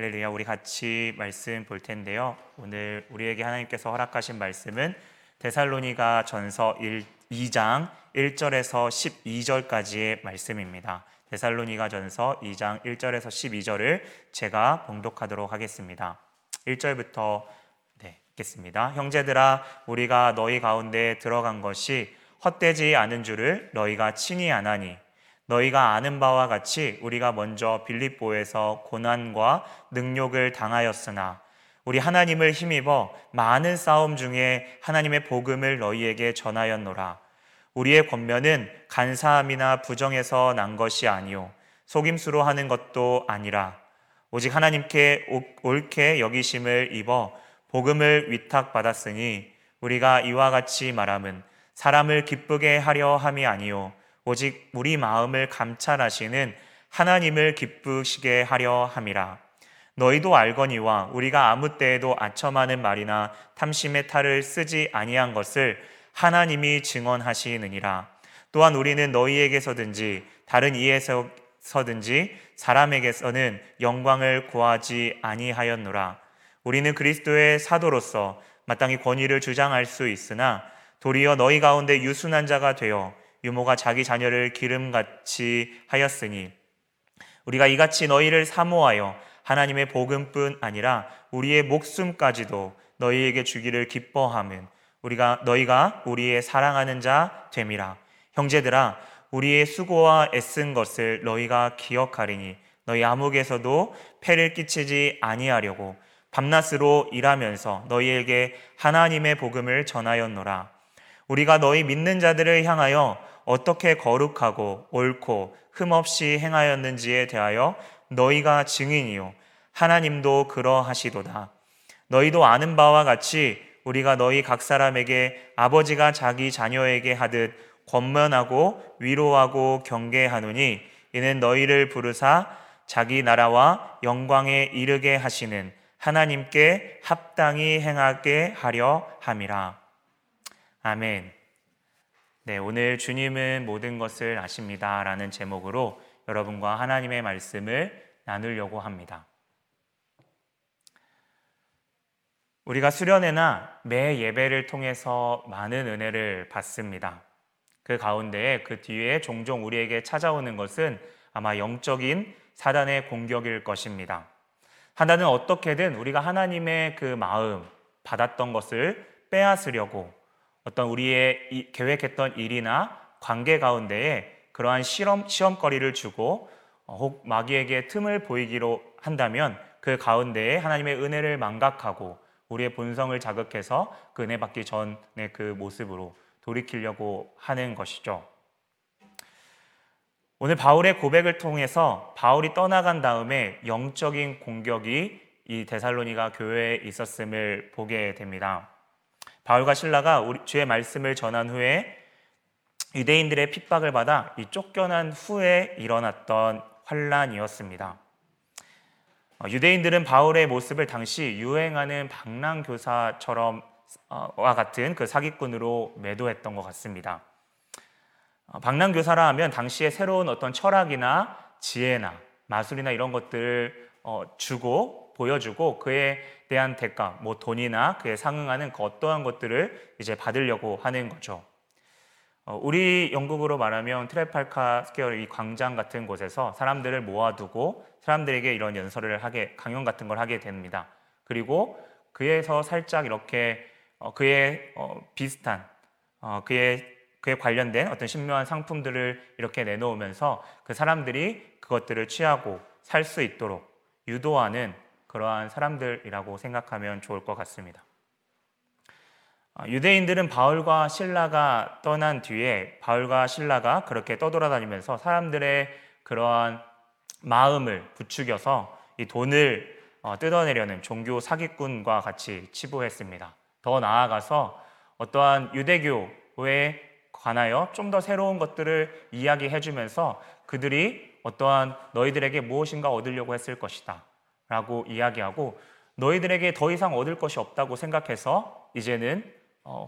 할렐루야, 우리 같이 말씀 볼 텐데요. 오늘 우리에게 하나님께서 허락하신 말씀은 데살로니가전서 2장 1절에서 12절까지의 말씀입니다. 데살로니가전서 2장 1절에서 12절을 제가 봉독하도록 하겠습니다. 1절부터 읽겠습니다. 형제들아, 우리가 너희 가운데 들어간 것이 헛되지 않은 줄을 너희가 친히 아나니, 너희가 아는 바와 같이 우리가 먼저 빌립보에서 고난과 능욕을 당하였으나 우리 하나님을 힘입어 많은 싸움 중에 하나님의 복음을 너희에게 전하였노라. 우리의 권면은 간사함이나 부정에서 난 것이 아니오, 속임수로 하는 것도 아니라 오직 하나님께 옳게 여기심을 입어 복음을 위탁받았으니, 우리가 이와 같이 말함은 사람을 기쁘게 하려 함이 아니오, 오직 우리 마음을 감찰하시는 하나님을 기쁘시게 하려 함이라. 너희도 알거니와 우리가 아무 때에도 아첨하는 말이나 탐심의 탈을 쓰지 아니한 것을 하나님이 증언하시느니라. 또한 우리는 너희에게서든지 다른 이에서든지 사람에게서는 영광을 구하지 아니하였노라. 우리는 그리스도의 사도로서 마땅히 권위를 주장할 수 있으나, 도리어 너희 가운데 유순한 자가 되어 유모가 자기 자녀를 기름같이 하였으니, 우리가 이같이 너희를 사모하여 하나님의 복음뿐 아니라 우리의 목숨까지도 너희에게 주기를 기뻐함은 너희가 우리의 사랑하는 자 됨이라. 형제들아, 우리의 수고와 애쓴 것을 너희가 기억하리니, 너희 아무개에서도 폐를 끼치지 아니하려고 밤낮으로 일하면서 너희에게 하나님의 복음을 전하였노라. 우리가 너희 믿는 자들을 향하여 어떻게 거룩하고 옳고 흠없이 행하였는지에 대하여 너희가 증인이요, 하나님도 그러하시도다. 너희도 아는 바와 같이 우리가 너희 각 사람에게 아버지가 자기 자녀에게 하듯 권면하고 위로하고 경계하노니, 이는 너희를 부르사 자기 나라와 영광에 이르게 하시는 하나님께 합당히 행하게 하려 함이라. 아멘. 네, 오늘 주님은 모든 것을 아십니다 라는 제목으로 여러분과 하나님의 말씀을 나누려고 합니다. 우리가 수련회나 매 예배를 통해서 많은 은혜를 받습니다. 그 가운데 그 뒤에 종종 우리에게 찾아오는 것은 아마 영적인 사단의 공격일 것입니다. 사단은 어떻게든 우리가 하나님의 그 마음, 받았던 것을 빼앗으려고 어떤 우리의 계획했던 일이나 관계 가운데에 그러한 시험거리를 주고 혹 마귀에게 틈을 보이기로 한다면 그 가운데에 하나님의 은혜를 망각하고 우리의 본성을 자극해서 그 은혜 받기 전의 그 모습으로 돌이키려고 하는 것이죠. 오늘 바울의 고백을 통해서 바울이 떠나간 다음에 영적인 공격이 이 데살로니가 교회에 있었음을 보게 됩니다. 바울과 실라가 주의 말씀을 전한 후에 유대인들의 핍박을 받아 쫓겨난 후에 일어났던 환란이었습니다. 유대인들은 바울의 모습을 당시 유행하는 방랑교사처럼와 같은 그 사기꾼으로 매도했던 것 같습니다. 방랑교사라 하면 당시에 새로운 어떤 철학이나 지혜나 마술이나 이런 것들을 주고 보여주고 그에 대한 대가, 뭐 돈이나 그에 상응하는 그 어떠한 것들을 이제 받으려고 하는 거죠. 우리 영국으로 말하면 트레팔카 스퀘어 이 광장 같은 곳에서 사람들을 모아두고 사람들에게 이런 연설을 하게, 강연 같은 걸 하게 됩니다. 그리고 그에서 살짝 이렇게 그에 관련된 어떤 신묘한 상품들을 이렇게 내놓으면서 그 사람들이 그것들을 취하고 살 수 있도록 유도하는 그러한 사람들이라고 생각하면 좋을 것 같습니다. 유대인들은 바울과 실라가 떠난 뒤에 바울과 실라가 그렇게 떠돌아다니면서 사람들의 그러한 마음을 부추겨서 이 돈을 뜯어내려는 종교 사기꾼과 같이 치부했습니다. 더 나아가서 어떠한 유대교에 관하여 좀 더 새로운 것들을 이야기해주면서 그들이 어떠한 너희들에게 무엇인가 얻으려고 했을 것이다 라고 이야기하고, 너희들에게 더 이상 얻을 것이 없다고 생각해서 이제는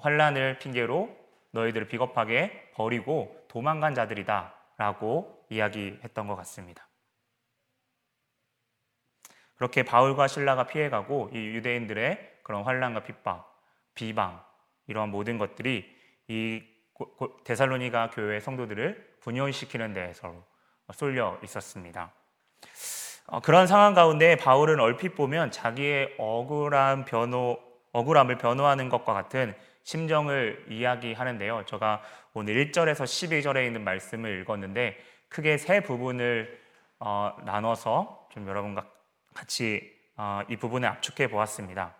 환란을 핑계로 너희들을 비겁하게 버리고 도망간 자들이다 라고 이야기했던 것 같습니다. 그렇게 바울과 실라가 피해가고 이 유대인들의 그런 환난과 핍박, 비방 이러한 모든 것들이 이 데살로니가 교회의 성도들을 분열시키는 데 서로 쏠려 있었습니다. 그런 상황 가운데 바울은 얼핏 보면 자기의 억울함을 변호하는 것과 같은 심정을 이야기하는데요. 제가 오늘 1절에서 12절에 있는 말씀을 읽었는데 크게 세 부분을 나눠서 좀 여러분과 같이 이 부분을 압축해 보았습니다.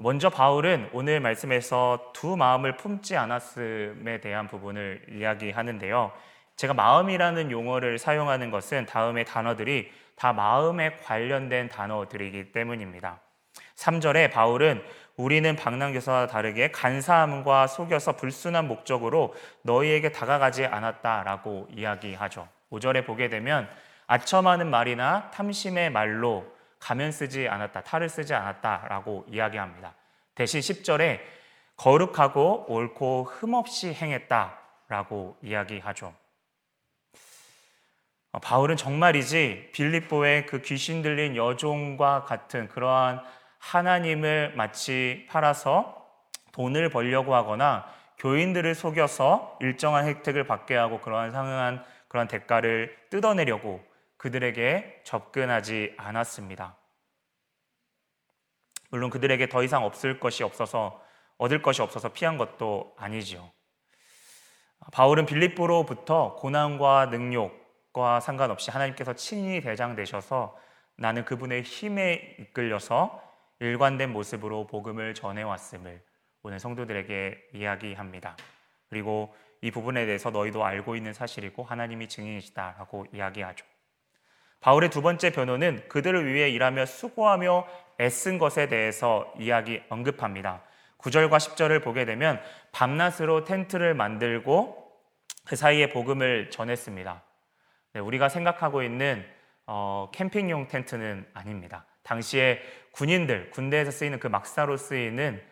먼저 바울은 오늘 말씀에서 두 마음을 품지 않았음에 대한 부분을 이야기하는데요. 제가 마음이라는 용어를 사용하는 것은 다음의 단어들이 다 마음에 관련된 단어들이기 때문입니다. 3절에 바울은 우리는 방랑교사와 다르게 간사함과 속여서 불순한 목적으로 너희에게 다가가지 않았다라고 이야기하죠. 5절에 보게 되면 아첨하는 말이나 탐심의 말로 가면 쓰지 않았다, 탈을 쓰지 않았다라고 이야기합니다. 대신 10절에 거룩하고 옳고 흠없이 행했다라고 이야기하죠. 바울은 정말이지 빌립보의 그 귀신 들린 여종과 같은 그러한 하나님을 마치 팔아서 돈을 벌려고 하거나 교인들을 속여서 일정한 혜택을 받게 하고 그러한 상응한 그런 대가를 뜯어내려고 그들에게 접근하지 않았습니다. 물론 그들에게 더 이상 얻을 것이 없어서 피한 것도 아니지요. 바울은 빌립보로부터 고난과 능욕 상관없이 하나님께서 친히 대장되셔서 나는 그분의 힘에 이끌려서 일관된 모습으로 복음을 전해왔음을 오늘 성도들에게 이야기합니다. 그리고 이 부분에 대해서 너희도 알고 있는 사실이고 하나님이 증인이시다라고 이야기하죠. 바울의 두 번째 변호는 그들을 위해 일하며 수고하며 애쓴 것에 대해서 언급합니다. 9절과 10절을 보게 되면 밤낮으로 텐트를 만들고 그 사이에 복음을 전했습니다. 우리가 생각하고 있는 캠핑용 텐트는 아닙니다. 당시에 군대에서 쓰이는 그 막사로 쓰이는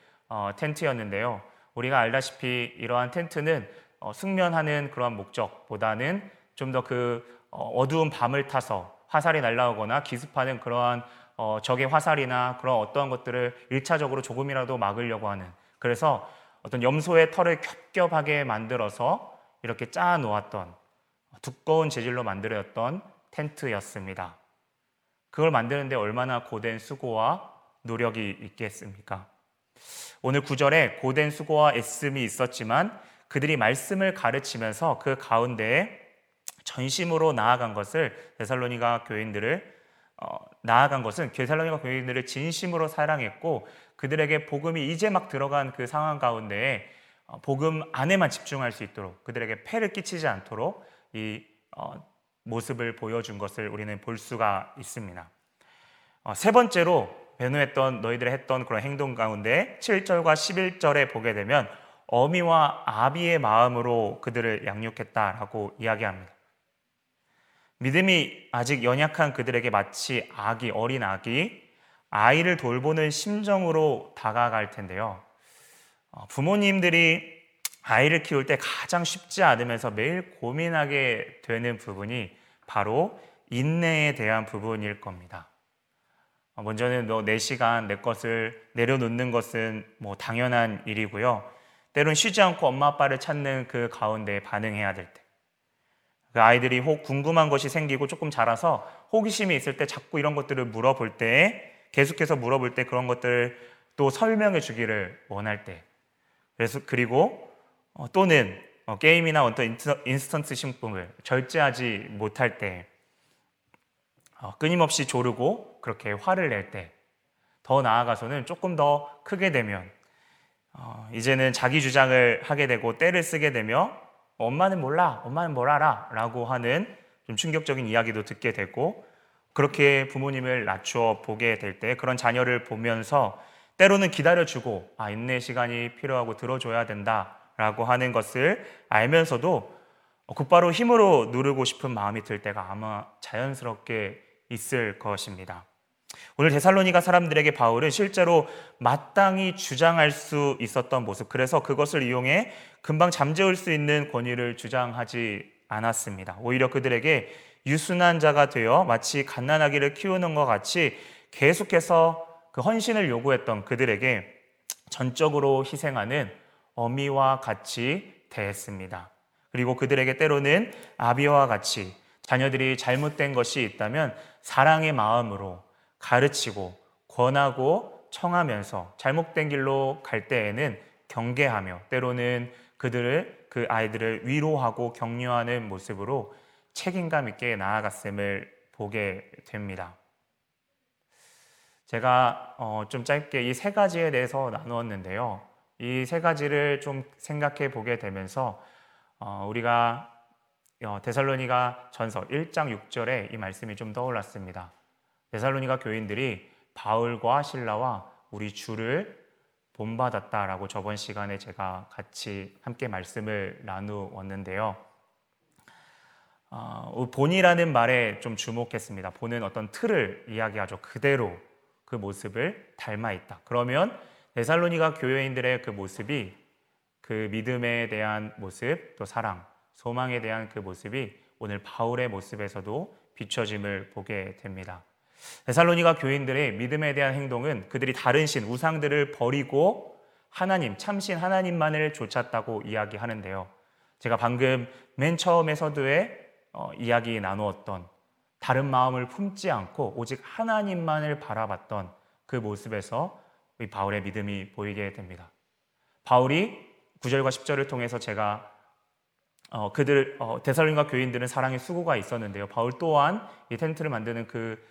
텐트였는데요. 우리가 알다시피 이러한 텐트는 숙면하는 그러한 목적보다는 좀 더 그 어두운 밤을 타서 화살이 날아오거나 기습하는 그러한 적의 화살이나 그런 어떠한 것들을 1차적으로 조금이라도 막으려고 하는, 그래서 어떤 염소의 털을 겹겹하게 만들어서 이렇게 짜 놓았던 두꺼운 재질로 만들어졌던 텐트였습니다. 그걸 만드는데 얼마나 고된 수고와 노력이 있겠습니까? 오늘 9절에 고된 수고와 애씀이 있었지만 그들이 말씀을 가르치면서 그 가운데에 전심으로 나아간 것은 데살로니가 교인들을 진심으로 사랑했고 그들에게 복음이 이제 막 들어간 그 상황 가운데에 복음 안에만 집중할 수 있도록 그들에게 폐를 끼치지 않도록 이 모습을 보여준 것을 우리는 볼 수가 있습니다. 세 번째로 변호했던 너희들이 했던 그런 행동 가운데 7절과 11절에 보게 되면 어미와 아비의 마음으로 그들을 양육했다라고 이야기합니다. 믿음이 아직 연약한 그들에게 마치 어린 아이를 돌보는 심정으로 다가갈 텐데요. 부모님들이 아이를 키울 때 가장 쉽지 않으면서 매일 고민하게 되는 부분이 바로 인내에 대한 부분일 겁니다. 먼저는 내 시간, 내 것을 내려놓는 것은 당연한 일이고요. 때론 쉬지 않고 엄마 아빠를 찾는 그 가운데 반응해야 될 때, 그 아이들이 혹 궁금한 것이 생기고 조금 자라서 호기심이 있을 때 자꾸 이런 것들을 계속해서 물어볼 때 그런 것들을 또 설명해 주기를 원할 때, 그리고 또는 게임이나 어떤 인스턴트 식품을 절제하지 못할 때, 끊임없이 조르고 그렇게 화를 낼 때, 더 나아가서는 조금 더 크게 되면 이제는 자기 주장을 하게 되고 떼를 쓰게 되며 엄마는 몰라, 엄마는 뭘 알아 라고 하는 좀 충격적인 이야기도 듣게 되고, 그렇게 부모님을 낮추어 보게 될 때 그런 자녀를 보면서 때로는 기다려주고 인내 시간이 필요하고 들어줘야 된다 라고 하는 것을 알면서도 곧바로 힘으로 누르고 싶은 마음이 들 때가 아마 자연스럽게 있을 것입니다. 오늘 데살로니가 사람들에게 바울은 실제로 마땅히 주장할 수 있었던 모습, 그래서 그것을 이용해 금방 잠재울 수 있는 권위를 주장하지 않았습니다. 오히려 그들에게 유순한 자가 되어 마치 갓난아기를 키우는 것 같이 계속해서 그 헌신을 요구했던 그들에게 전적으로 희생하는 어미와 같이 대했습니다. 그리고 그들에게 때로는 아비와 같이 자녀들이 잘못된 것이 있다면 사랑의 마음으로 가르치고 권하고 청하면서 잘못된 길로 갈 때에는 경계하며 때로는 그들을, 그 아이들을 위로하고 격려하는 모습으로 책임감 있게 나아갔음을 보게 됩니다. 제가 좀 짧게 이 세 가지에 대해서 나누었는데요. 이 세 가지를 좀 생각해 보게 되면서 우리가 데살로니가 전서 1장 6절에 이 말씀이 좀 떠올랐습니다. 데살로니가 교인들이 바울과 실라와 우리 주를 본받았다라고 저번 시간에 제가 같이 함께 말씀을 나누었는데요. 본이라는 말에 좀 주목했습니다. 본은 어떤 틀을 이야기하죠. 그대로 그 모습을 닮아 있다. 그러면 데살로니가 교회인들의 그 모습이, 그 믿음에 대한 모습, 또 사랑, 소망에 대한 그 모습이 오늘 바울의 모습에서도 비춰짐을 보게 됩니다. 데살로니가 교인들의 믿음에 대한 행동은 그들이 다른 신, 우상들을 버리고 하나님, 참신 하나님만을 쫓았다고 이야기하는데요. 제가 방금 맨 처음에 서두에 이야기 나누었던 다른 마음을 품지 않고 오직 하나님만을 바라봤던 그 모습에서 이 바울의 믿음이 보이게 됩니다. 바울이 9절과 10절을 통해서 제가 데살로니가 교인들은 사랑의 수고가 있었는데요. 바울 또한 이 텐트를 만드는 그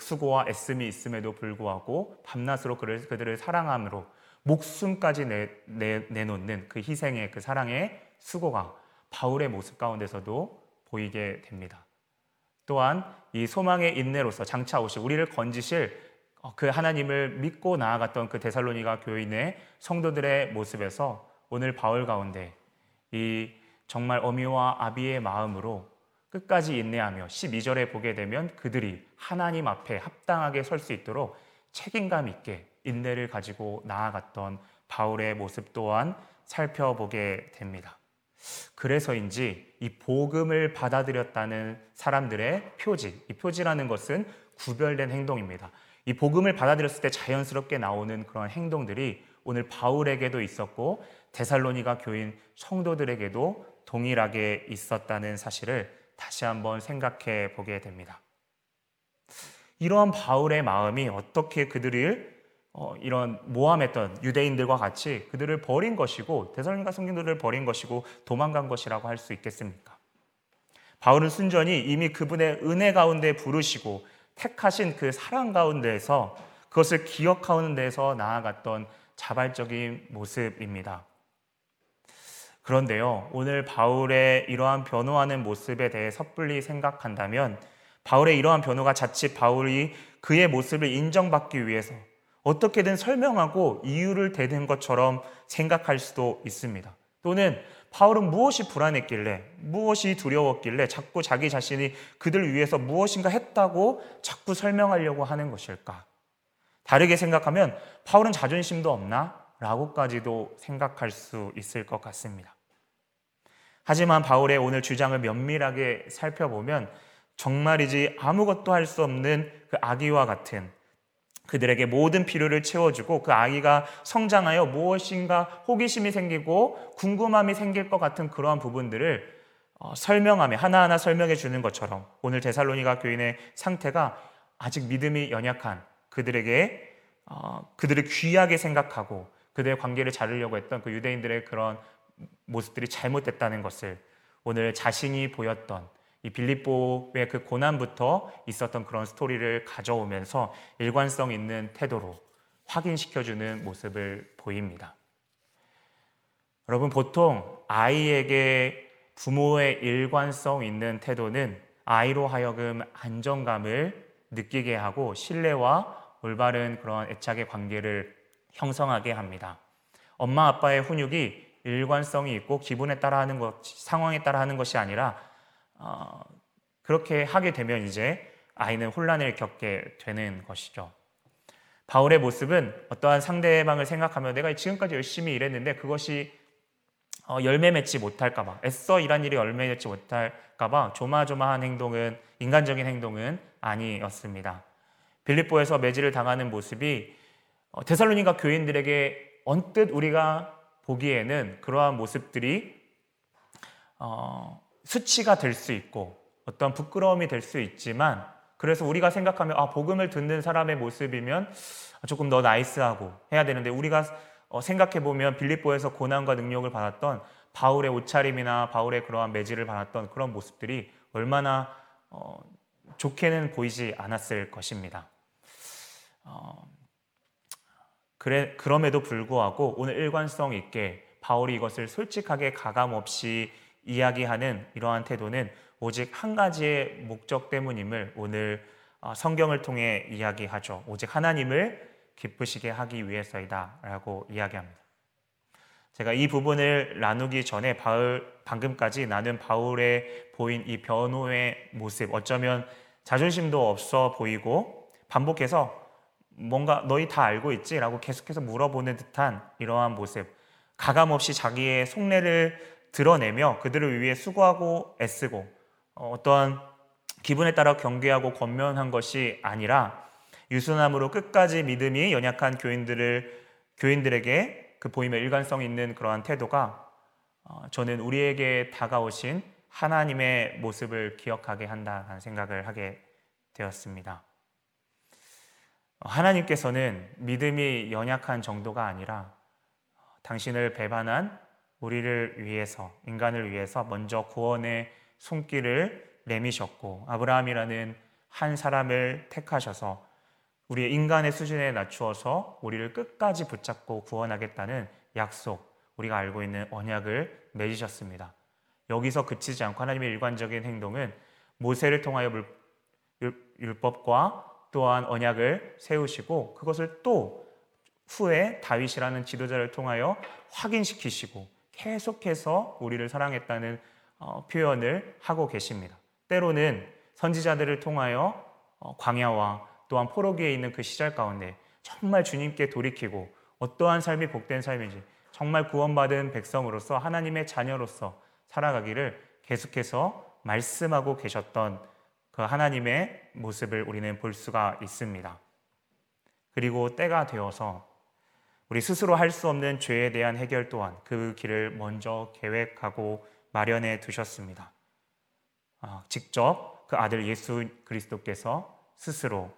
수고와 애씀이 있음에도 불구하고 밤낮으로 그들을 사랑함으로 목숨까지 내놓는 그 희생의, 그 사랑의 수고가 바울의 모습 가운데서도 보이게 됩니다. 또한 이 소망의 인내로서 장차 오실 우리를 건지실 그 하나님을 믿고 나아갔던 그 데살로니가 교인의 성도들의 모습에서 오늘 바울 가운데 이 정말 어미와 아비의 마음으로 끝까지 인내하며 12절에 보게 되면 그들이 하나님 앞에 합당하게 설 수 있도록 책임감 있게 인내를 가지고 나아갔던 바울의 모습 또한 살펴보게 됩니다. 그래서인지 이 복음을 받아들였다는 사람들의 표지, 이 표지라는 것은 구별된 행동입니다. 이 복음을 받아들였을 때 자연스럽게 나오는 그런 행동들이 오늘 바울에게도 있었고 데살로니가 교인 성도들에게도 동일하게 있었다는 사실을 다시 한번 생각해 보게 됩니다. 이러한 바울의 마음이 어떻게 그들을 이런 모함했던 유대인들과 같이 그들을 버린 것이고 데살로니가 성도들을 버린 것이고 도망간 것이라고 할 수 있겠습니까? 바울은 순전히 이미 그분의 은혜 가운데 부르시고 택하신 그 사랑 가운데에서 그것을 기억하는 데서 나아갔던 자발적인 모습입니다. 그런데요, 오늘 바울의 이러한 변호하는 모습에 대해 섣불리 생각한다면 바울의 이러한 변호가 자칫 바울이 그의 모습을 인정받기 위해서 어떻게든 설명하고 이유를 대는 것처럼 생각할 수도 있습니다. 또는 바울은 무엇이 불안했길래, 무엇이 두려웠길래 자꾸 자기 자신이 그들을 위해서 무엇인가 했다고 자꾸 설명하려고 하는 것일까? 다르게 생각하면 바울은 자존심도 없나? 라고까지도 생각할 수 있을 것 같습니다. 하지만 바울의 오늘 주장을 면밀하게 살펴보면 정말이지 아무것도 할 수 없는 그 아기와 같은 그들에게 모든 필요를 채워주고 그 아기가 성장하여 무엇인가 호기심이 생기고 궁금함이 생길 것 같은 그러한 부분들을 설명하며 하나하나 설명해 주는 것처럼 오늘 데살로니가 교인의 상태가 아직 믿음이 연약한 그들에게 그들을 귀하게 생각하고 그들의 관계를 자르려고 했던 그 유대인들의 그런 모습들이 잘못됐다는 것을 오늘 자신이 보였던 이 빌립보의 그 고난부터 있었던 그런 스토리를 가져오면서 일관성 있는 태도로 확인시켜주는 모습을 보입니다. 여러분, 보통 아이에게 부모의 일관성 있는 태도는 아이로 하여금 안정감을 느끼게 하고 신뢰와 올바른 그런 애착의 관계를 형성하게 합니다. 엄마 아빠의 훈육이 일관성이 있고 기분에 따라 하는 것, 상황에 따라 하는 것이 아니라 그렇게 하게 되면 이제 아이는 혼란을 겪게 되는 것이죠. 바울의 모습은 어떠한 상대방을 생각하며 내가 지금까지 열심히 일했는데 그것이 열매 맺지 못할까 봐, 애써 일한 일이 열매 맺지 못할까 봐 조마조마한 행동은, 인간적인 행동은 아니었습니다. 빌립보에서 매질을 당하는 모습이 데살로니가 교인들에게 언뜻 우리가 보기에는 그러한 모습들이 수치가 될 수 있고 어떤 부끄러움이 될 수 있지만, 그래서 우리가 생각하면 복음을 듣는 사람의 모습이면 조금 더 나이스하고 해야 되는데, 우리가 생각해보면 빌립보에서 고난과 능력을 받았던 바울의 옷차림이나 바울의 그러한 매질을 받았던 그런 모습들이 얼마나 좋게는 보이지 않았을 것입니다. 그럼에도 불구하고 오늘 일관성 있게 바울이 이것을 솔직하게 가감없이 이야기하는 이러한 태도는 오직 한 가지의 목적 때문임을 오늘 성경을 통해 이야기하죠. 오직 하나님을 기쁘시게 하기 위해서이다 라고 이야기합니다. 제가 이 부분을 나누기 전에 방금까지 나눈 바울의 보인 이 변호의 모습, 어쩌면 자존심도 없어 보이고 반복해서 뭔가 너희 다 알고 있지? 라고 계속해서 물어보는 듯한 이러한 모습, 가감없이 자기의 속내를 드러내며 그들을 위해 수고하고 애쓰고 어떠한 기분에 따라 경계하고 권면한 것이 아니라 유순함으로 끝까지 믿음이 연약한 교인들에게 그 보임의 일관성 있는 그러한 태도가 저는 우리에게 다가오신 하나님의 모습을 기억하게 한다는 생각을 하게 되었습니다. 하나님께서는 믿음이 연약한 정도가 아니라 당신을 배반한 우리를 위해서, 인간을 위해서 먼저 구원의 손길을 내미셨고 아브라함이라는 한 사람을 택하셔서 우리의 인간의 수준에 낮추어서 우리를 끝까지 붙잡고 구원하겠다는 약속, 우리가 알고 있는 언약을 맺으셨습니다. 여기서 그치지 않고 하나님의 일관적인 행동은 모세를 통하여 율법과 또한 언약을 세우시고 그것을 또 후에 다윗이라는 지도자를 통하여 확인시키시고 계속해서 우리를 사랑했다는 표현을 하고 계십니다. 때로는 선지자들을 통하여 광야와 또한 포로기에 있는 그 시절 가운데 정말 주님께 돌이키고 어떠한 삶이 복된 삶인지, 정말 구원받은 백성으로서 하나님의 자녀로서 살아가기를 계속해서 말씀하고 계셨던 그 하나님의 모습을 우리는 볼 수가 있습니다. 그리고 때가 되어서 우리 스스로 할 수 없는 죄에 대한 해결 또한 그 길을 먼저 계획하고 마련해 두셨습니다. 직접 그 아들 예수 그리스도께서 스스로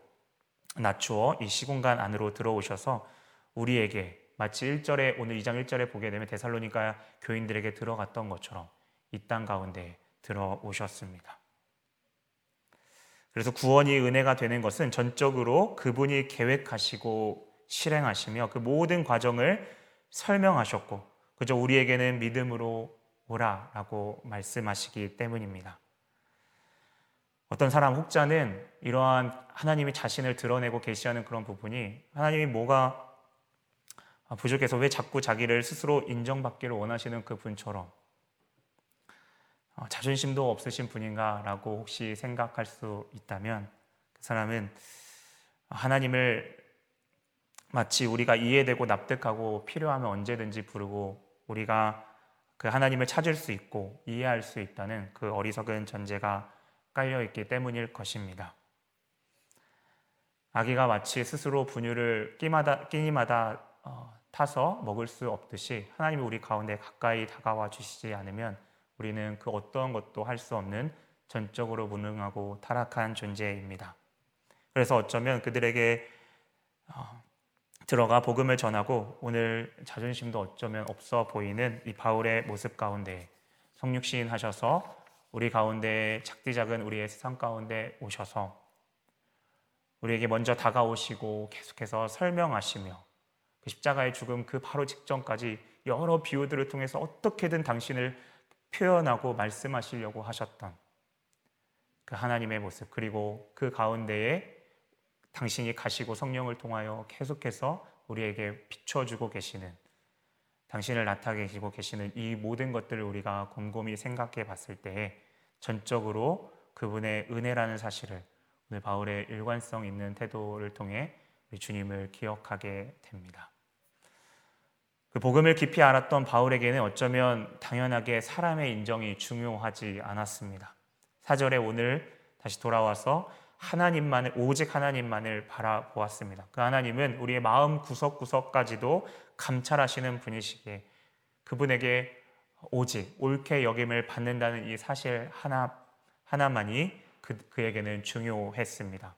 낮추어 이 시공간 안으로 들어오셔서 우리에게 마치 1절에, 오늘 2장 1절에 보게 되면 데살로니가 교인들에게 들어갔던 것처럼 이 땅 가운데 들어오셨습니다. 그래서 구원이 은혜가 되는 것은 전적으로 그분이 계획하시고 실행하시며 그 모든 과정을 설명하셨고 그저 우리에게는 믿음으로 오라라고 말씀하시기 때문입니다. 어떤 사람 혹자는 이러한 하나님이 자신을 드러내고 계시하는 그런 부분이 하나님이 뭐가 부족해서 왜 자꾸 자기를 스스로 인정받기를 원하시는 그 분처럼 자존심도 없으신 분인가라고 혹시 생각할 수 있다면, 그 사람은 하나님을 마치 우리가 이해되고 납득하고 필요하면 언제든지 부르고 우리가 그 하나님을 찾을 수 있고 이해할 수 있다는 그 어리석은 전제가 깔려있기 때문일 것입니다. 아기가 마치 스스로 분유를 끼니마다 타서 먹을 수 없듯이 하나님이 우리 가운데 가까이 다가와 주시지 않으면 우리는 그 어떠한 것도 할 수 없는 전적으로 무능하고 타락한 존재입니다. 그래서 어쩌면 그들에게 들어가 복음을 전하고 오늘 자존심도 어쩌면 없어 보이는 이 바울의 모습 가운데 성육신 하셔서 우리 가운데 작디작은 우리의 세상 가운데 오셔서 우리에게 먼저 다가오시고 계속해서 설명하시며 그 십자가의 죽음 그 바로 직전까지 여러 비유들을 통해서 어떻게든 당신을 표현하고 말씀하시려고 하셨던 그 하나님의 모습, 그리고 그 가운데에 당신이 가시고 성령을 통하여 계속해서 우리에게 비춰주고 계시는, 당신을 나타내시고 계시는 이 모든 것들을 우리가 곰곰이 생각해 봤을 때에 전적으로 그분의 은혜라는 사실을 오늘 바울의 일관성 있는 태도를 통해 우리 주님을 기억하게 됩니다. 그 복음을 깊이 알았던 바울에게는 어쩌면 당연하게 사람의 인정이 중요하지 않았습니다. 4절에 오늘 다시 돌아와서 하나님만을, 오직 하나님만을 바라보았습니다. 그 하나님은 우리의 마음 구석구석까지도 감찰하시는 분이시기에 그분에게 오직 옳게 여김을 받는다는 이 사실 하나만이 그에게는 중요했습니다.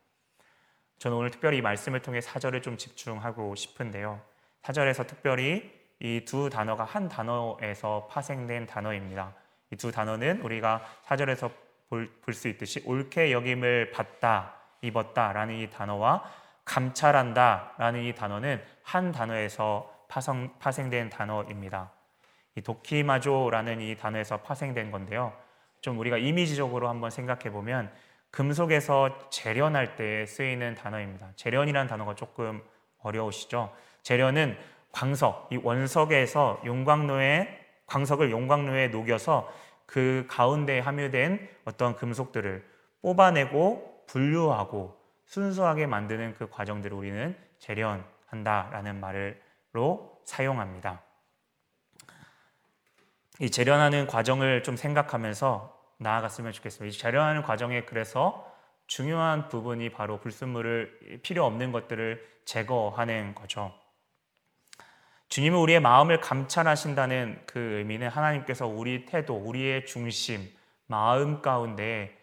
저는 오늘 특별히 이 말씀을 통해 4절을 좀 집중하고 싶은데요. 4절에서 특별히 이 두 단어가 한 단어에서 파생된 단어입니다. 이 두 단어는 우리가 4절에서 볼 수 있듯이 옳게 여김을 받다, 입었다 라는 이 단어와 감찰한다 라는 이 단어는 한 단어에서 파생된 단어입니다. 이 도키마조라는 이 단어에서 파생된 건데요. 좀 우리가 이미지적으로 한번 생각해보면 금속에서 재련할 때 쓰이는 단어입니다. 재련이라는 단어가 조금 어려우시죠? 재련은 광석, 이 원석에서 광석을 용광로에 녹여서 그 가운데에 함유된 어떤 금속들을 뽑아내고 분류하고 순수하게 만드는 그 과정들을 우리는 재련한다라는 말로 사용합니다. 이 재련하는 과정을 좀 생각하면서 나아갔으면 좋겠습니다. 이 재련하는 과정에 그래서 중요한 부분이 바로 불순물을, 필요 없는 것들을 제거하는 거죠. 주님은 우리의 마음을 감찰하신다는 그 의미는 하나님께서 우리 태도, 우리의 중심, 마음 가운데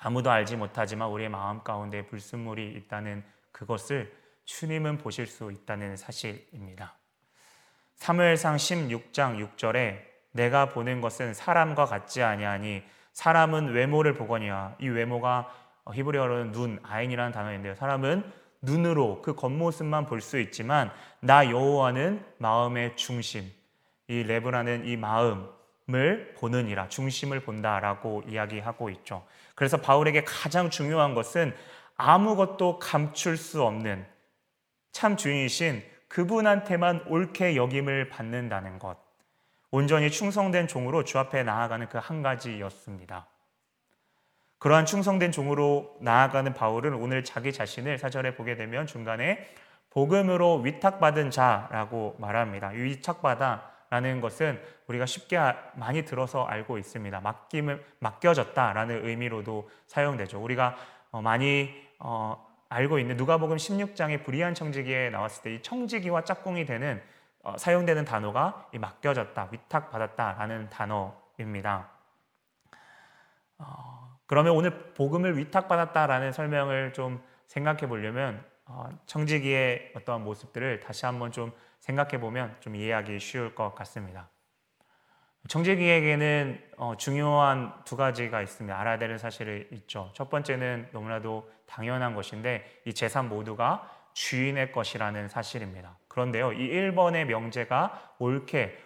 아무도 알지 못하지만 우리의 마음 가운데 불순물이 있다는 그것을 주님은 보실 수 있다는 사실입니다. 사무엘상 16장 6절에 내가 보는 것은 사람과 같지 아니하니 사람은 외모를 보거니와, 이 외모가 히브리어로는 눈, 아인이라는 단어인데요. 사람은 눈으로 그 겉모습만 볼 수 있지만 나 여호와는 마음의 중심, 이 레브라는 이 마음을 보느니라, 중심을 본다라고 이야기하고 있죠. 그래서 바울에게 가장 중요한 것은 아무것도 감출 수 없는 참 주인이신 그분한테만 옳게 여김을 받는다는 것, 온전히 충성된 종으로 주 앞에 나아가는 그 한 가지였습니다. 그러한 충성된 종으로 나아가는 바울은 오늘 자기 자신을 4절에 보게 되면 중간에 복음으로 위탁받은 자라고 말합니다. 위탁받아라는 것은 우리가 쉽게 많이 들어서 알고 있습니다. 맡겨졌다라는 의미로도 사용되죠. 우리가 많이 알고 있는 누가복음 16장의 불의한 청지기에 나왔을 때 이 청지기와 짝꿍이 되는 사용되는 단어가 이 맡겨졌다, 위탁받았다라는 단어입니다. 그러면 오늘 복음을 위탁받았다라는 설명을 좀 생각해 보려면 청지기의 어떠한 모습들을 다시 한번 좀 생각해 보면 좀 이해하기 쉬울 것 같습니다. 청지기에게는 중요한 두 가지가 있습니다. 알아야 되는 사실이 있죠. 첫 번째는 너무나도 당연한 것인데 이 재산 모두가 주인의 것이라는 사실입니다. 그런데요, 이 1번의 명제가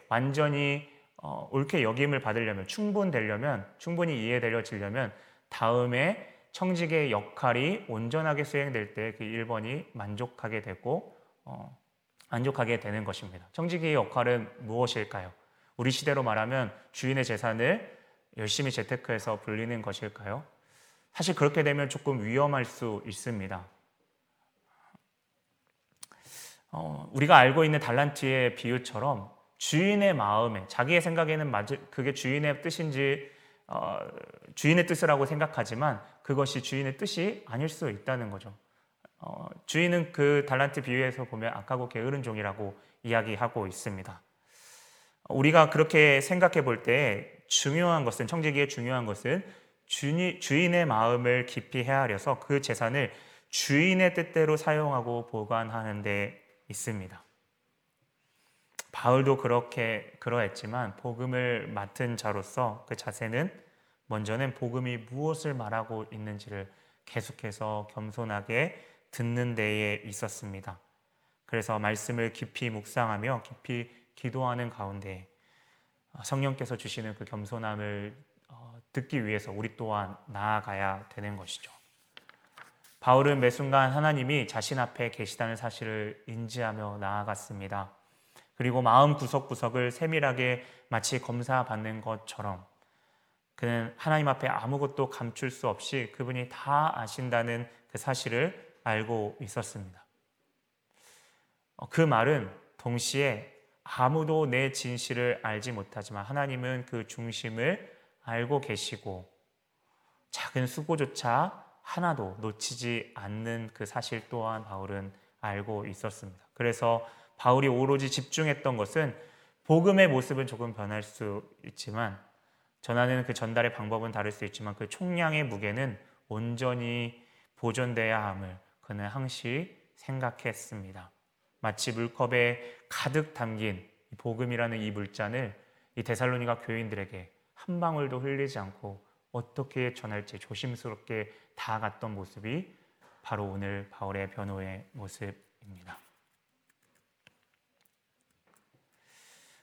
완전히 옳게 여김을 받으려면, 충분히 이해되려지려면 다음에 청지기의 역할이 온전하게 수행될 때 그 1번이 만족하게 되는 것입니다. 청지기의 역할은 무엇일까요? 우리 시대로 말하면 주인의 재산을 열심히 재테크해서 불리는 것일까요? 사실 그렇게 되면 조금 위험할 수 있습니다. 우리가 알고 있는 달란트의 비유처럼 주인의 마음에, 자기의 생각에는 그게 주인의 뜻인지 주인의 뜻이라고 생각하지만 그것이 주인의 뜻이 아닐 수 있다는 거죠. 주인은 그 달란트 비유에서 보면 악하고 게으른 종이라고 이야기하고 있습니다. 우리가 그렇게 생각해 볼 때 중요한 것은, 청지기의 중요한 것은 주인의 마음을 깊이 헤아려서 그 재산을 주인의 뜻대로 사용하고 보관하는 데 있습니다. 바울도 그러했지만 복음을 맡은 자로서 그 자세는 먼저는 복음이 무엇을 말하고 있는지를 계속해서 겸손하게 듣는 데에 있었습니다. 그래서 말씀을 깊이 묵상하며 깊이 기도하는 가운데 성령께서 주시는 그 겸손함을 듣기 위해서 우리 또한 나아가야 되는 것이죠. 바울은 매 순간 하나님이 자신 앞에 계시다는 사실을 인지하며 나아갔습니다. 그리고 마음 구석구석을 세밀하게 마치 검사받는 것처럼 그는 하나님 앞에 아무것도 감출 수 없이 그분이 다 아신다는 그 사실을 알고 있었습니다. 그 말은 동시에 아무도 내 진실을 알지 못하지만 하나님은 그 중심을 알고 계시고 작은 수고조차 하나도 놓치지 않는 그 사실 또한 바울은 알고 있었습니다. 그래서 바울이 오로지 집중했던 것은 복음의 모습은 조금 변할 수 있지만 전하는 그 전달의 방법은 다를 수 있지만 그 총량의 무게는 온전히 보존돼야 함을 그는 항시 생각했습니다. 마치 물컵에 가득 담긴 복음이라는 이 물잔을 이 데살로니가 교인들에게 한 방울도 흘리지 않고 어떻게 전할지 조심스럽게 다가갔던 모습이 바로 오늘 바울의 변호의 모습입니다.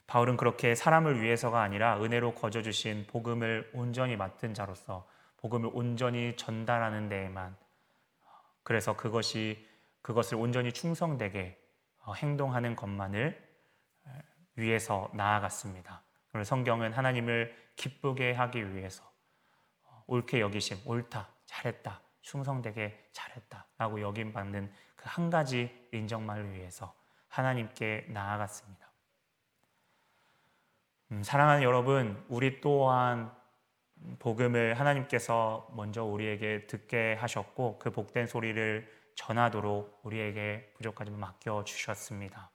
바울은 그렇게 사람을 위해서가 아니라 은혜로 거저주신 복음을 온전히 맡은 자로서 복음을 온전히 전달하는 데에만 그래서 그것을 온전히 충성되게 행동하는 것만을 위해서 나아갔습니다. 오늘 성경은 하나님을 기쁘게 하기 위해서 옳게 여기심, 옳다, 잘했다, 충성되게 잘했다 라고 여김받는 그 한 가지 인정만을 위해서 하나님께 나아갔습니다. 사랑하는 여러분, 우리 또한 복음을 하나님께서 먼저 우리에게 듣게 하셨고 그 복된 소리를 전하도록 우리에게 부족하지만 맡겨주셨습니다.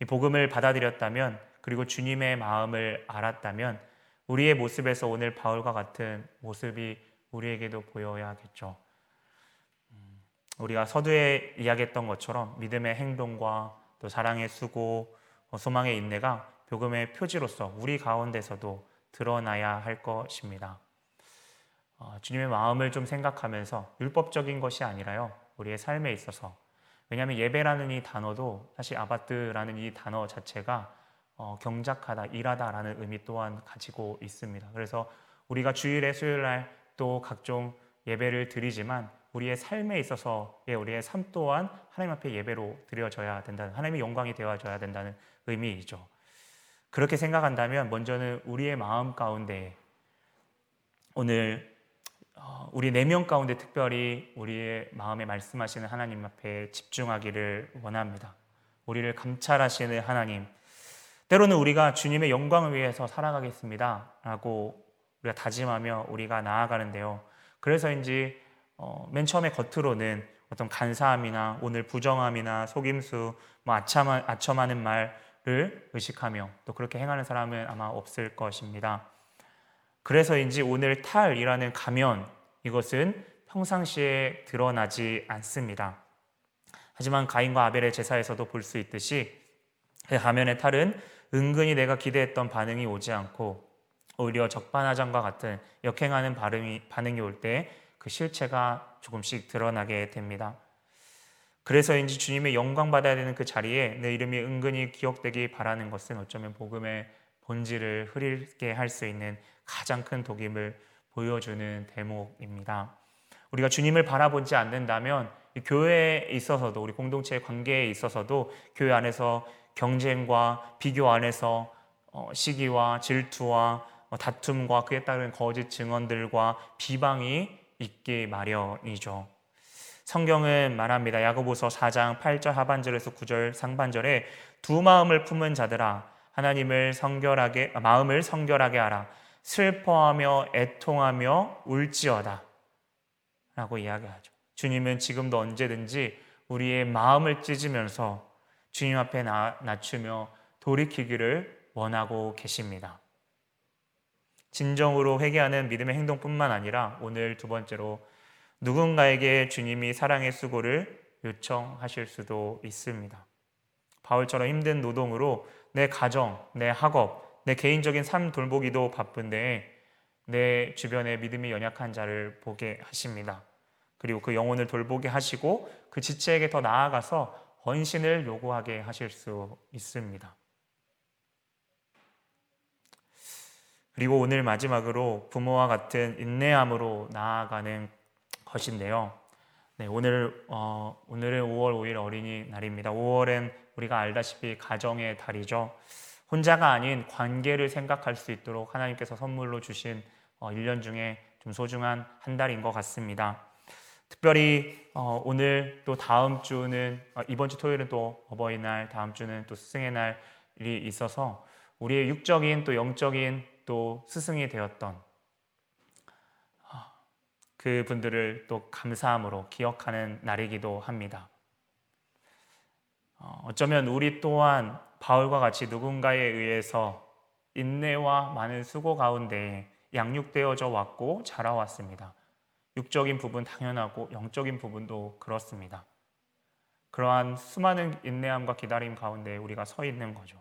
이 복음을 받아들였다면 그리고 주님의 마음을 알았다면 우리의 모습에서 오늘 바울과 같은 모습이 우리에게도 보여야겠죠. 우리가 서두에 이야기했던 것처럼 믿음의 행동과 또 사랑의 수고, 소망의 인내가 복음의 표지로서 우리 가운데서도 드러나야 할 것입니다. 주님의 마음을 좀 생각하면서 율법적인 것이 아니라요. 우리의 삶에 있어서. 왜냐하면 예배라는 이 단어도 사실 아바트라는 이 단어 자체가 경작하다, 일하다라는 의미 또한 가지고 있습니다. 그래서 우리가 주일에 수요일날 또 각종 예배를 드리지만 우리의 삶에 있어서의 우리의 삶 또한 하나님 앞에 예배로 드려져야 된다는 하나님의 영광이 되어져야 된다는 의미이죠. 그렇게 생각한다면 먼저는 우리의 마음 가운데 오늘 우리 내면 가운데 특별히 우리의 마음에 말씀하시는 하나님 앞에 집중하기를 원합니다. 우리를 감찰하시는 하나님 때로는 우리가 주님의 영광을 위해서 살아가겠습니다 라고 우리가 다짐하며 우리가 나아가는데요. 그래서인지 맨 처음에 겉으로는 어떤 간사함이나 오늘 부정함이나 속임수, 아첨하는 말을 의식하며 또 그렇게 행하는 사람은 아마 없을 것입니다. 그래서인지 오늘 탈이라는 가면 이것은 평상시에 드러나지 않습니다. 하지만 가인과 아벨의 제사에서도 볼 수 있듯이 그 가면의 탈은 은근히 내가 기대했던 반응이 오지 않고 오히려 적반하장과 같은 역행하는 반응이 올 때 그 실체가 조금씩 드러나게 됩니다. 그래서인지 주님의 영광 받아야 되는 그 자리에 내 이름이 은근히 기억되기 바라는 것은 어쩌면 복음의 본질을 흐리게 할 수 있는 가장 큰 독임을 보여주는 대목입니다. 우리가 주님을 바라보지 않는다면 교회에 있어서도 우리 공동체의 관계에 있어서도 교회 안에서 경쟁과 비교 안에서 시기와 질투와 다툼과 그에 따른 거짓 증언들과 비방이 있기 마련이죠. 성경은 말합니다. 야고보서 4장 8절 하반절에서 9절 상반절에 두 마음을 품은 자들아 하나님을 마음을 성결하게 하라 슬퍼하며 애통하며 울지어다 라고 이야기하죠. 주님은 지금도 언제든지 우리의 마음을 찢으면서 주님 앞에 낮추며 돌이키기를 원하고 계십니다. 진정으로 회개하는 믿음의 행동뿐만 아니라 오늘 두 번째로 누군가에게 주님이 사랑의 수고를 요청하실 수도 있습니다. 바울처럼 힘든 노동으로 내 가정, 내 학업, 내 개인적인 삶 돌보기도 바쁜데 내 주변에 믿음이 연약한 자를 보게 하십니다. 그리고 그 영혼을 돌보게 하시고 그 지체에게 더 나아가서 헌신을 요구하게 하실 수 있습니다. 그리고 오늘 마지막으로 부모와 같은 인내함으로 나아가는 것인데요. 네, 오늘은 5월 5일 어린이날입니다. 5월엔 우리가 알다시피 가정의 달이죠. 혼자가 아닌 관계를 생각할 수 있도록 하나님께서 선물로 주신 1년 중에 좀 소중한 한 달인 것 같습니다. 특별히 오늘 또 다음 주는 이번 주 토요일은 또 어버이날, 다음 주는 또 스승의 날이 있어서 우리의 육적인 또 영적인 또 스승이 되었던 그분들을 또 감사함으로 기억하는 날이기도 합니다. 어쩌면 우리 또한 바울과 같이 누군가에 의해서 인내와 많은 수고 가운데 양육되어져 왔고 자라왔습니다. 육적인 부분 당연하고 영적인 부분도 그렇습니다. 그러한 수많은 인내함과 기다림 가운데 우리가 서 있는 거죠.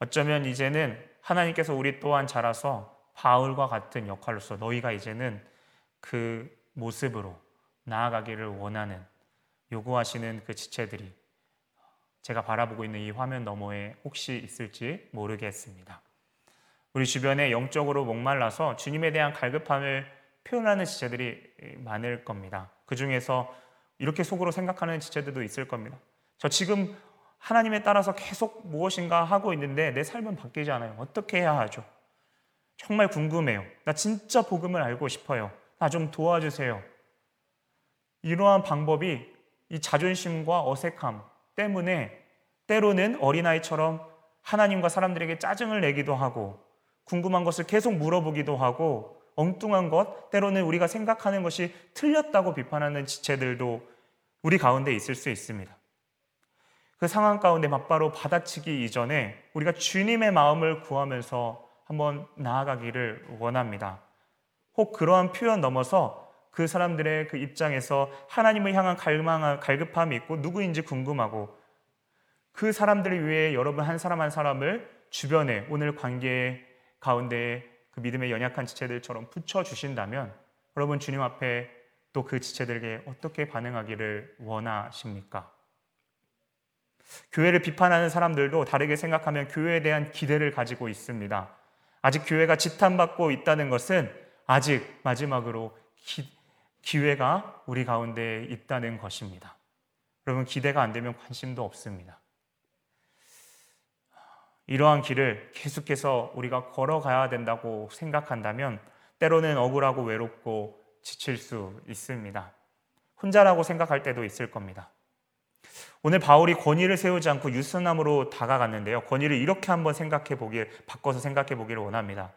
어쩌면 이제는 하나님께서 우리 또한 자라서 바울과 같은 역할로서 너희가 이제는 그 모습으로 나아가기를 원하는, 요구하시는 그 지체들이 제가 바라보고 있는 이 화면 너머에 혹시 있을지 모르겠습니다. 우리 주변에 영적으로 목말라서 주님에 대한 갈급함을 표현하는 지체들이 많을 겁니다. 그 중에서 이렇게 속으로 생각하는 지체들도 있을 겁니다. 저 지금 하나님에 따라서 계속 무엇인가 하고 있는데 내 삶은 바뀌지 않아요. 어떻게 해야 하죠? 정말 궁금해요. 나 진짜 복음을 알고 싶어요. 나 좀 도와주세요. 이러한 방법이 이 자존심과 어색함 때문에 때로는 어린아이처럼 하나님과 사람들에게 짜증을 내기도 하고, 궁금한 것을 계속 물어보기도 하고, 엉뚱한 것, 때로는 우리가 생각하는 것이 틀렸다고 비판하는 지체들도 우리 가운데 있을 수 있습니다. 그 상황 가운데 맞바로 받아치기 이전에 우리가 주님의 마음을 구하면서 한번 나아가기를 원합니다. 혹 그러한 표현 넘어서 그 사람들의 그 입장에서 하나님을 향한 갈급함이 있고 누구인지 궁금하고, 그 사람들을 위해 여러분 한 사람 한 사람을 주변에, 오늘 관계 가운데에 그 믿음의 연약한 지체들처럼 붙여주신다면 여러분 주님 앞에 또 그 지체들에게 어떻게 반응하기를 원하십니까? 교회를 비판하는 사람들도 다르게 생각하면 교회에 대한 기대를 가지고 있습니다. 아직 교회가 지탄받고 있다는 것은 아직 마지막으로 기회가 우리 가운데 있다는 것입니다. 여러분, 기대가 안 되면 관심도 없습니다. 이러한 길을 계속해서 우리가 걸어가야 된다고 생각한다면 때로는 억울하고 외롭고 지칠 수 있습니다. 혼자라고 생각할 때도 있을 겁니다. 오늘 바울이 권위를 세우지 않고 유순함으로 다가갔는데요. 권위를 이렇게 한번 바꿔서 생각해 보기를 원합니다.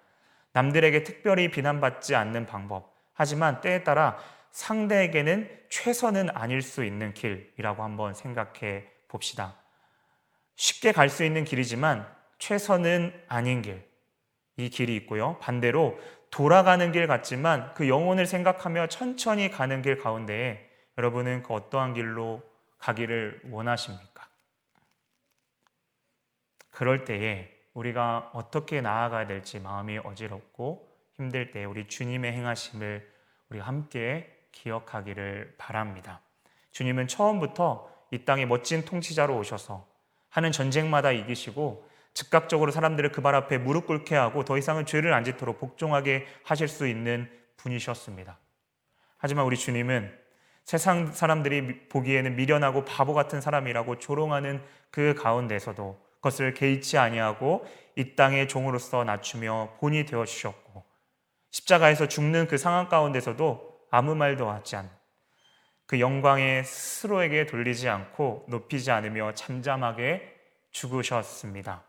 남들에게 특별히 비난받지 않는 방법, 하지만 때에 따라 상대에게는 최선은 아닐 수 있는 길이라고 한번 생각해 봅시다. 쉽게 갈 수 있는 길이지만 최선은 아닌 길, 이 길이 있고요. 반대로 돌아가는 길 같지만 그 영혼을 생각하며 천천히 가는 길 가운데에 여러분은 그 어떠한 길로 가기를 원하십니까? 그럴 때에 우리가 어떻게 나아가야 될지 마음이 어지럽고 힘들 때 우리 주님의 행하심을 우리 함께 기억하기를 바랍니다. 주님은 처음부터 이 땅에 멋진 통치자로 오셔서 하는 전쟁마다 이기시고 즉각적으로 사람들을 그 발 앞에 무릎 꿇게 하고 더 이상은 죄를 안 짓도록 복종하게 하실 수 있는 분이셨습니다. 하지만 우리 주님은 세상 사람들이 보기에는 미련하고 바보 같은 사람이라고 조롱하는 그 가운데서도 그것을 개의치 아니하고 이 땅의 종으로서 낮추며 본이 되어주셨고, 십자가에서 죽는 그 상황 가운데서도 아무 말도 하지 않는 그 영광에 스스로에게 돌리지 않고 높이지 않으며 잠잠하게 죽으셨습니다.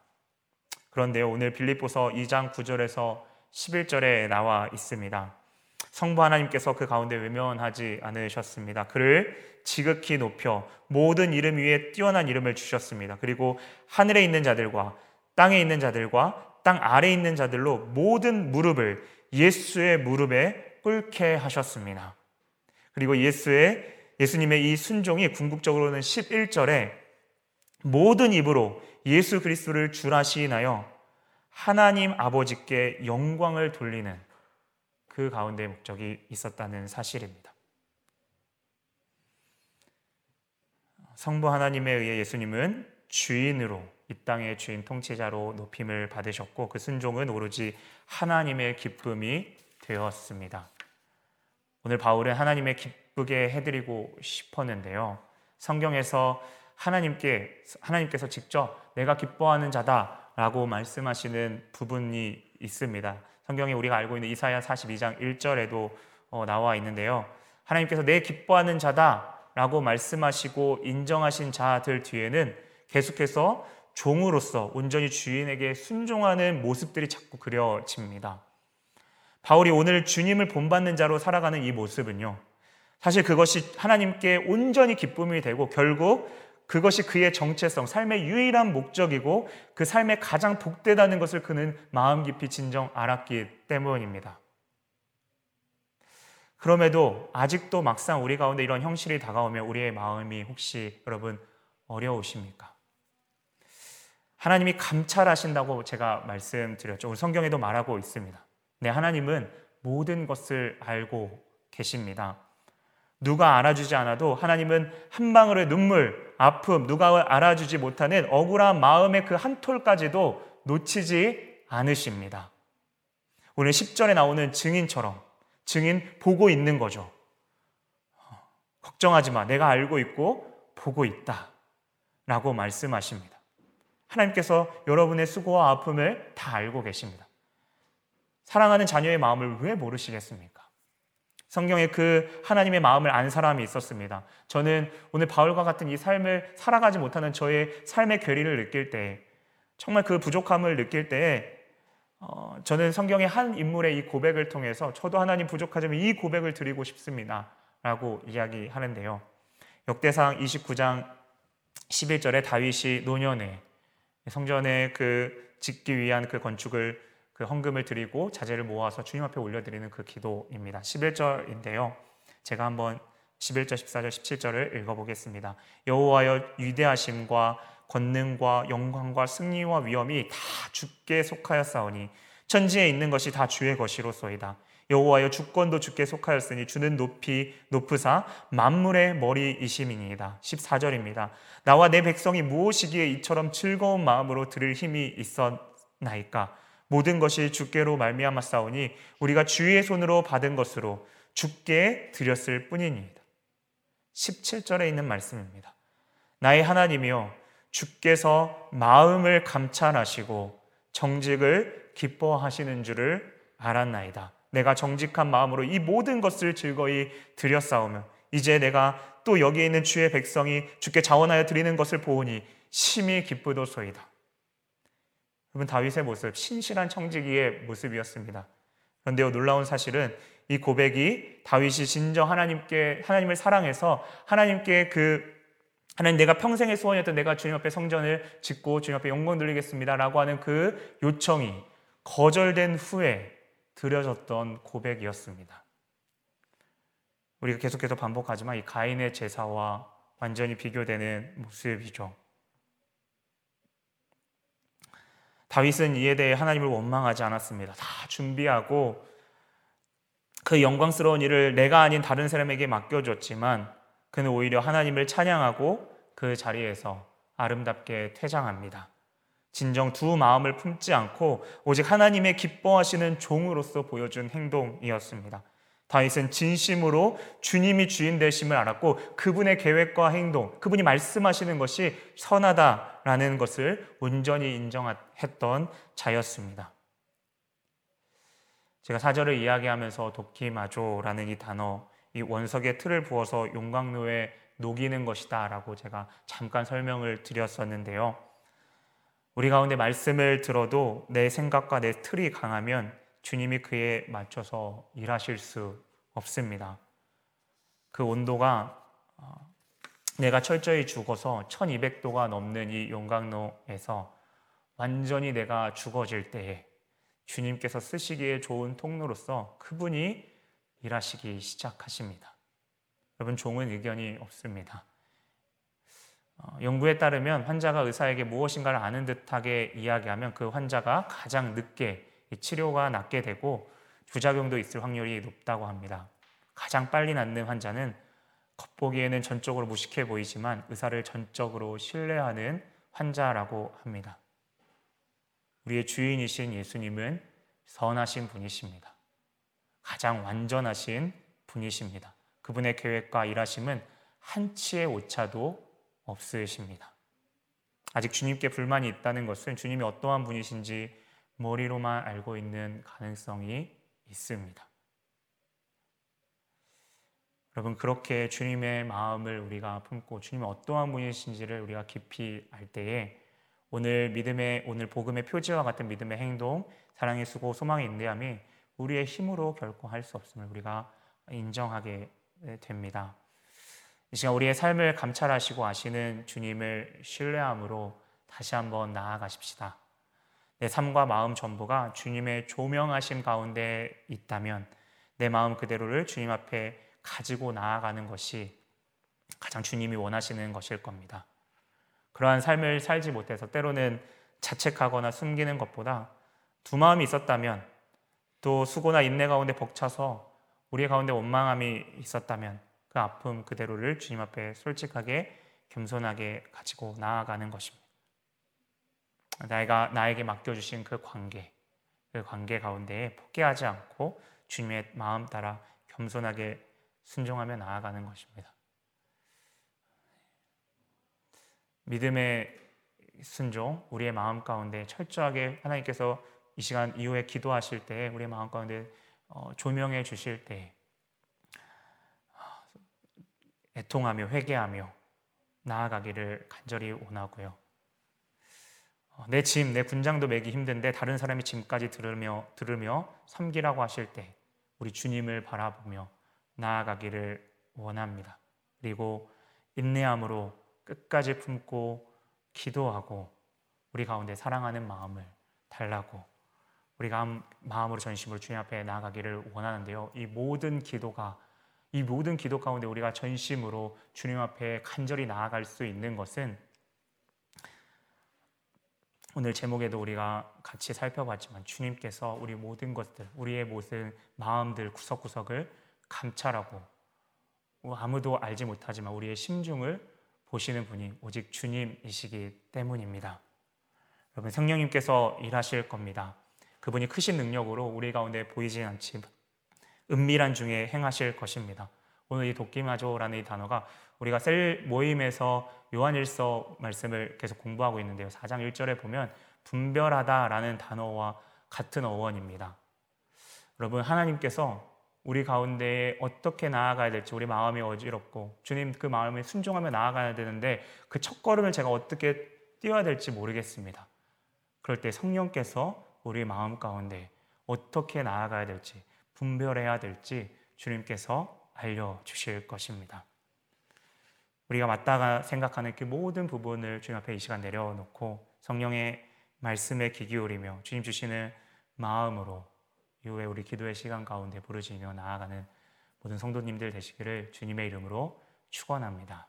그런데 오늘 빌립보서 2장 9절에서 11절에 나와 있습니다. 성부 하나님께서 그 가운데 외면하지 않으셨습니다. 그를 지극히 높여 모든 이름 위에 뛰어난 이름을 주셨습니다. 그리고 하늘에 있는 자들과 땅에 있는 자들과 땅 아래에 있는 자들로 모든 무릎을 예수의 무릎에 꿇게 하셨습니다. 그리고 예수님의 이 순종이 궁극적으로는 11절에 모든 입으로 예수 그리스도를 주라 시인하여 하나님 아버지께 영광을 돌리는 그 가운데 목적이 있었다는 사실입니다. 성부 하나님에 의해 예수님은 주인으로, 이 땅의 주인 통치자로 높임을 받으셨고 그 순종은 오로지 하나님의 기쁨이 되었습니다. 오늘 바울은 하나님의 기쁘게 해드리고 싶었는데요. 성경에서 하나님께서 직접 내가 기뻐하는 자다라고 말씀하시는 부분이 있습니다. 성경에 우리가 알고 있는 이사야 42장 1절에도 나와 있는데요. 하나님께서 내 기뻐하는 자다라고 말씀하시고 인정하신 자들 뒤에는 계속해서 종으로서 온전히 주인에게 순종하는 모습들이 자꾸 그려집니다. 바울이 오늘 주님을 본받는 자로 살아가는 이 모습은요, 사실 그것이 하나님께 온전히 기쁨이 되고 결국 그것이 그의 정체성, 삶의 유일한 목적이고 그 삶의 가장 복되다는 것을 그는 마음 깊이 진정 알았기 때문입니다. 그럼에도 아직도 막상 우리 가운데 이런 형실이 다가오면 우리의 마음이 혹시 여러분 어려우십니까? 하나님이 감찰하신다고 제가 말씀드렸죠. 오늘 성경에도 말하고 있습니다. 네, 하나님은 모든 것을 알고 계십니다. 누가 알아주지 않아도 하나님은 한 방울의 눈물, 아픔, 누가 알아주지 못하는 억울한 마음의 그 한 톨까지도 놓치지 않으십니다. 오늘 10절에 나오는 증인처럼 증인 보고 있는 거죠. 걱정하지 마, 내가 알고 있고 보고 있다 라고 말씀하십니다. 하나님께서 여러분의 수고와 아픔을 다 알고 계십니다. 사랑하는 자녀의 마음을 왜 모르시겠습니까? 성경에 그 하나님의 마음을 안 사람이 있었습니다. 저는 오늘 바울과 같은 이 삶을 살아가지 못하는 저의 삶의 괴리를 느낄 때, 정말 그 부족함을 느낄 때 저는 성경의 한 인물의 이 고백을 통해서 저도 하나님 부족하지만 이 고백을 드리고 싶습니다 라고 이야기하는데요. 역대상 29장 11절에 다윗이 노년에 성전에 그 짓기 위한 그 건축을 그 헌금을 드리고 자재를 모아서 주님 앞에 올려드리는 그 기도입니다. 11절인데요. 제가 한번 11절, 14절, 17절을 읽어보겠습니다. 여호와여 위대하심과 권능과 영광과 승리와 위엄이 다 주께 속하였사오니 천지에 있는 것이 다 주의 것이로소이다. 여호와여 주권도 주께 속하였으니 주는 높이 높으사 만물의 머리이심이니이다. 14절입니다. 나와 내 백성이 무엇이기에 이처럼 즐거운 마음으로 들을 힘이 있었나이까? 모든 것이 주께로 말미암아 싸우니 우리가 주의 손으로 받은 것으로 주께 드렸을 뿐이니이다. 17절에 있는 말씀입니다. 나의 하나님이여 주께서 마음을 감찰하시고 정직을 기뻐하시는 줄을 알았나이다. 내가 정직한 마음으로 이 모든 것을 즐거이 드렸사오며 이제 내가 또 여기에 있는 주의 백성이 주께 자원하여 드리는 것을 보오니 심히 기쁘도소이다. 여러분, 다윗의 모습, 신실한 청지기의 모습이었습니다. 그런데요, 놀라운 사실은 이 고백이 다윗이 진정 하나님을 사랑해서 하나님께 하나님 내가 평생의 소원이었던 내가 주님 앞에 성전을 짓고 주님 앞에 영광 돌리겠습니다 라고 하는 그 요청이 거절된 후에 드려졌던 고백이었습니다. 우리가 계속해서 반복하지만 이 가인의 제사와 완전히 비교되는 모습이죠. 다윗은 이에 대해 하나님을 원망하지 않았습니다. 다 준비하고 그 영광스러운 일을 내가 아닌 다른 사람에게 맡겨줬지만 그는 오히려 하나님을 찬양하고 그 자리에서 아름답게 퇴장합니다. 진정 두 마음을 품지 않고 오직 하나님의 기뻐하시는 종으로서 보여준 행동이었습니다. 다윗은 진심으로 주님이 주인 되심을 알았고 그분의 계획과 행동, 그분이 말씀하시는 것이 선하다라는 것을 온전히 인정했던 자였습니다. 제가 4절을 이야기하면서 도키마조라는 이 단어, 이 원석에 틀을 부어서 용광로에 녹이는 것이다 라고 제가 잠깐 설명을 드렸었는데요. 우리 가운데 말씀을 들어도 내 생각과 내 틀이 강하면 주님이 그에 맞춰서 일하실 수 없습니다. 그 온도가 내가 철저히 죽어서 1200도가 넘는 이 용광로에서 완전히 내가 죽어질 때에 주님께서 쓰시기에 좋은 통로로서 그분이 일하시기 시작하십니다. 여러분, 종은 의견이 없습니다. 연구에 따르면 환자가 의사에게 무엇인가를 아는 듯하게 이야기하면 그 환자가 가장 늦게 치료가 낫게 되고 부작용도 있을 확률이 높다고 합니다. 가장 빨리 낫는 환자는 겉보기에는 전적으로 무식해 보이지만 의사를 전적으로 신뢰하는 환자라고 합니다. 우리의 주인이신 예수님은 선하신 분이십니다. 가장 완전하신 분이십니다. 그분의 계획과 일하심은 한치의 오차도 없으십니다. 아직 주님께 불만이 있다는 것은 주님이 어떠한 분이신지 머리로만 알고 있는 가능성이 있습니다. 여러분, 그렇게 주님의 마음을 우리가 품고 주님이 어떠한 분이신지를 우리가 깊이 알 때에 오늘 복음의 표지와 같은 믿음의 행동, 사랑의 수고, 소망의 인내함이 우리의 힘으로 결코 할 수 없음을 우리가 인정하게 됩니다. 이 시간 우리의 삶을 감찰하시고 아시는 주님을 신뢰함으로 다시 한번 나아가십시다. 내 삶과 마음 전부가 주님의 조명하심 가운데 있다면 내 마음 그대로를 주님 앞에 가지고 나아가는 것이 가장 주님이 원하시는 것일 겁니다. 그러한 삶을 살지 못해서 때로는 자책하거나 숨기는 것보다 두 마음이 있었다면, 또 수고나 인내 가운데 벅차서 우리의 가운데 원망함이 있었다면 그 아픔 그대로를 주님 앞에 솔직하게 겸손하게 가지고 나아가는 것입니다. 나에게 맡겨주신 그 관계 가운데에 포기하지 않고 주님의 마음 따라 겸손하게 순종하며 나아가는 것입니다. 믿음의 순종, 우리의 마음 가운데 철저하게 하나님께서 이 시간 이후에 기도하실 때 우리의 마음 가운데 조명해 주실 때 애통하며 회개하며 나아가기를 간절히 원하고요. 내 짐, 내 군장도 메기 힘든데 다른 사람이 짐까지 들으며 섬기라고 하실 때 우리 주님을 바라보며 나아가기를 원합니다. 그리고 인내함으로 끝까지 품고 기도하고 우리 가운데 사랑하는 마음을 달라고 우리가 마음으로 전심으로 주님 앞에 나아가기를 원하는데요. 이 모든 기도 가운데 우리가 전심으로 주님 앞에 간절히 나아갈 수 있는 것은 오늘 제목에도 우리가 같이 살펴봤지만 주님께서 우리 모든 것들, 우리의 모든 마음들 구석구석을 감찰하고 아무도 알지 못하지만 우리의 심중을 보시는 분이 오직 주님이시기 때문입니다. 여러분, 성령님께서 일하실 겁니다. 그분이 크신 능력으로 우리 가운데 보이진 않지만 은밀한 중에 행하실 것입니다. 오늘 이 도키마조라는 이 단어가 우리가 셀 모임에서 요한일서 말씀을 계속 공부하고 있는데요. 4장 1절에 보면 분별하다라는 단어와 같은 어원입니다. 여러분, 하나님께서 우리 가운데에 어떻게 나아가야 될지 우리 마음이 어지럽고 주님 그 마음에 순종하며 나아가야 되는데 그 첫 걸음을 제가 어떻게 뛰어야 될지 모르겠습니다. 그럴 때 성령께서 우리 마음 가운데 어떻게 나아가야 될지 분별해야 될지 주님께서 알려주실 것입니다. 우리가 맞다가 생각하는 그 모든 부분을 주님 앞에 이 시간 내려놓고 성령의 말씀에 귀 기울이며 주님 주시는 마음으로 이후에 우리 기도의 시간 가운데 부르짖으며 나아가는 모든 성도님들 되시기를 주님의 이름으로 축원합니다.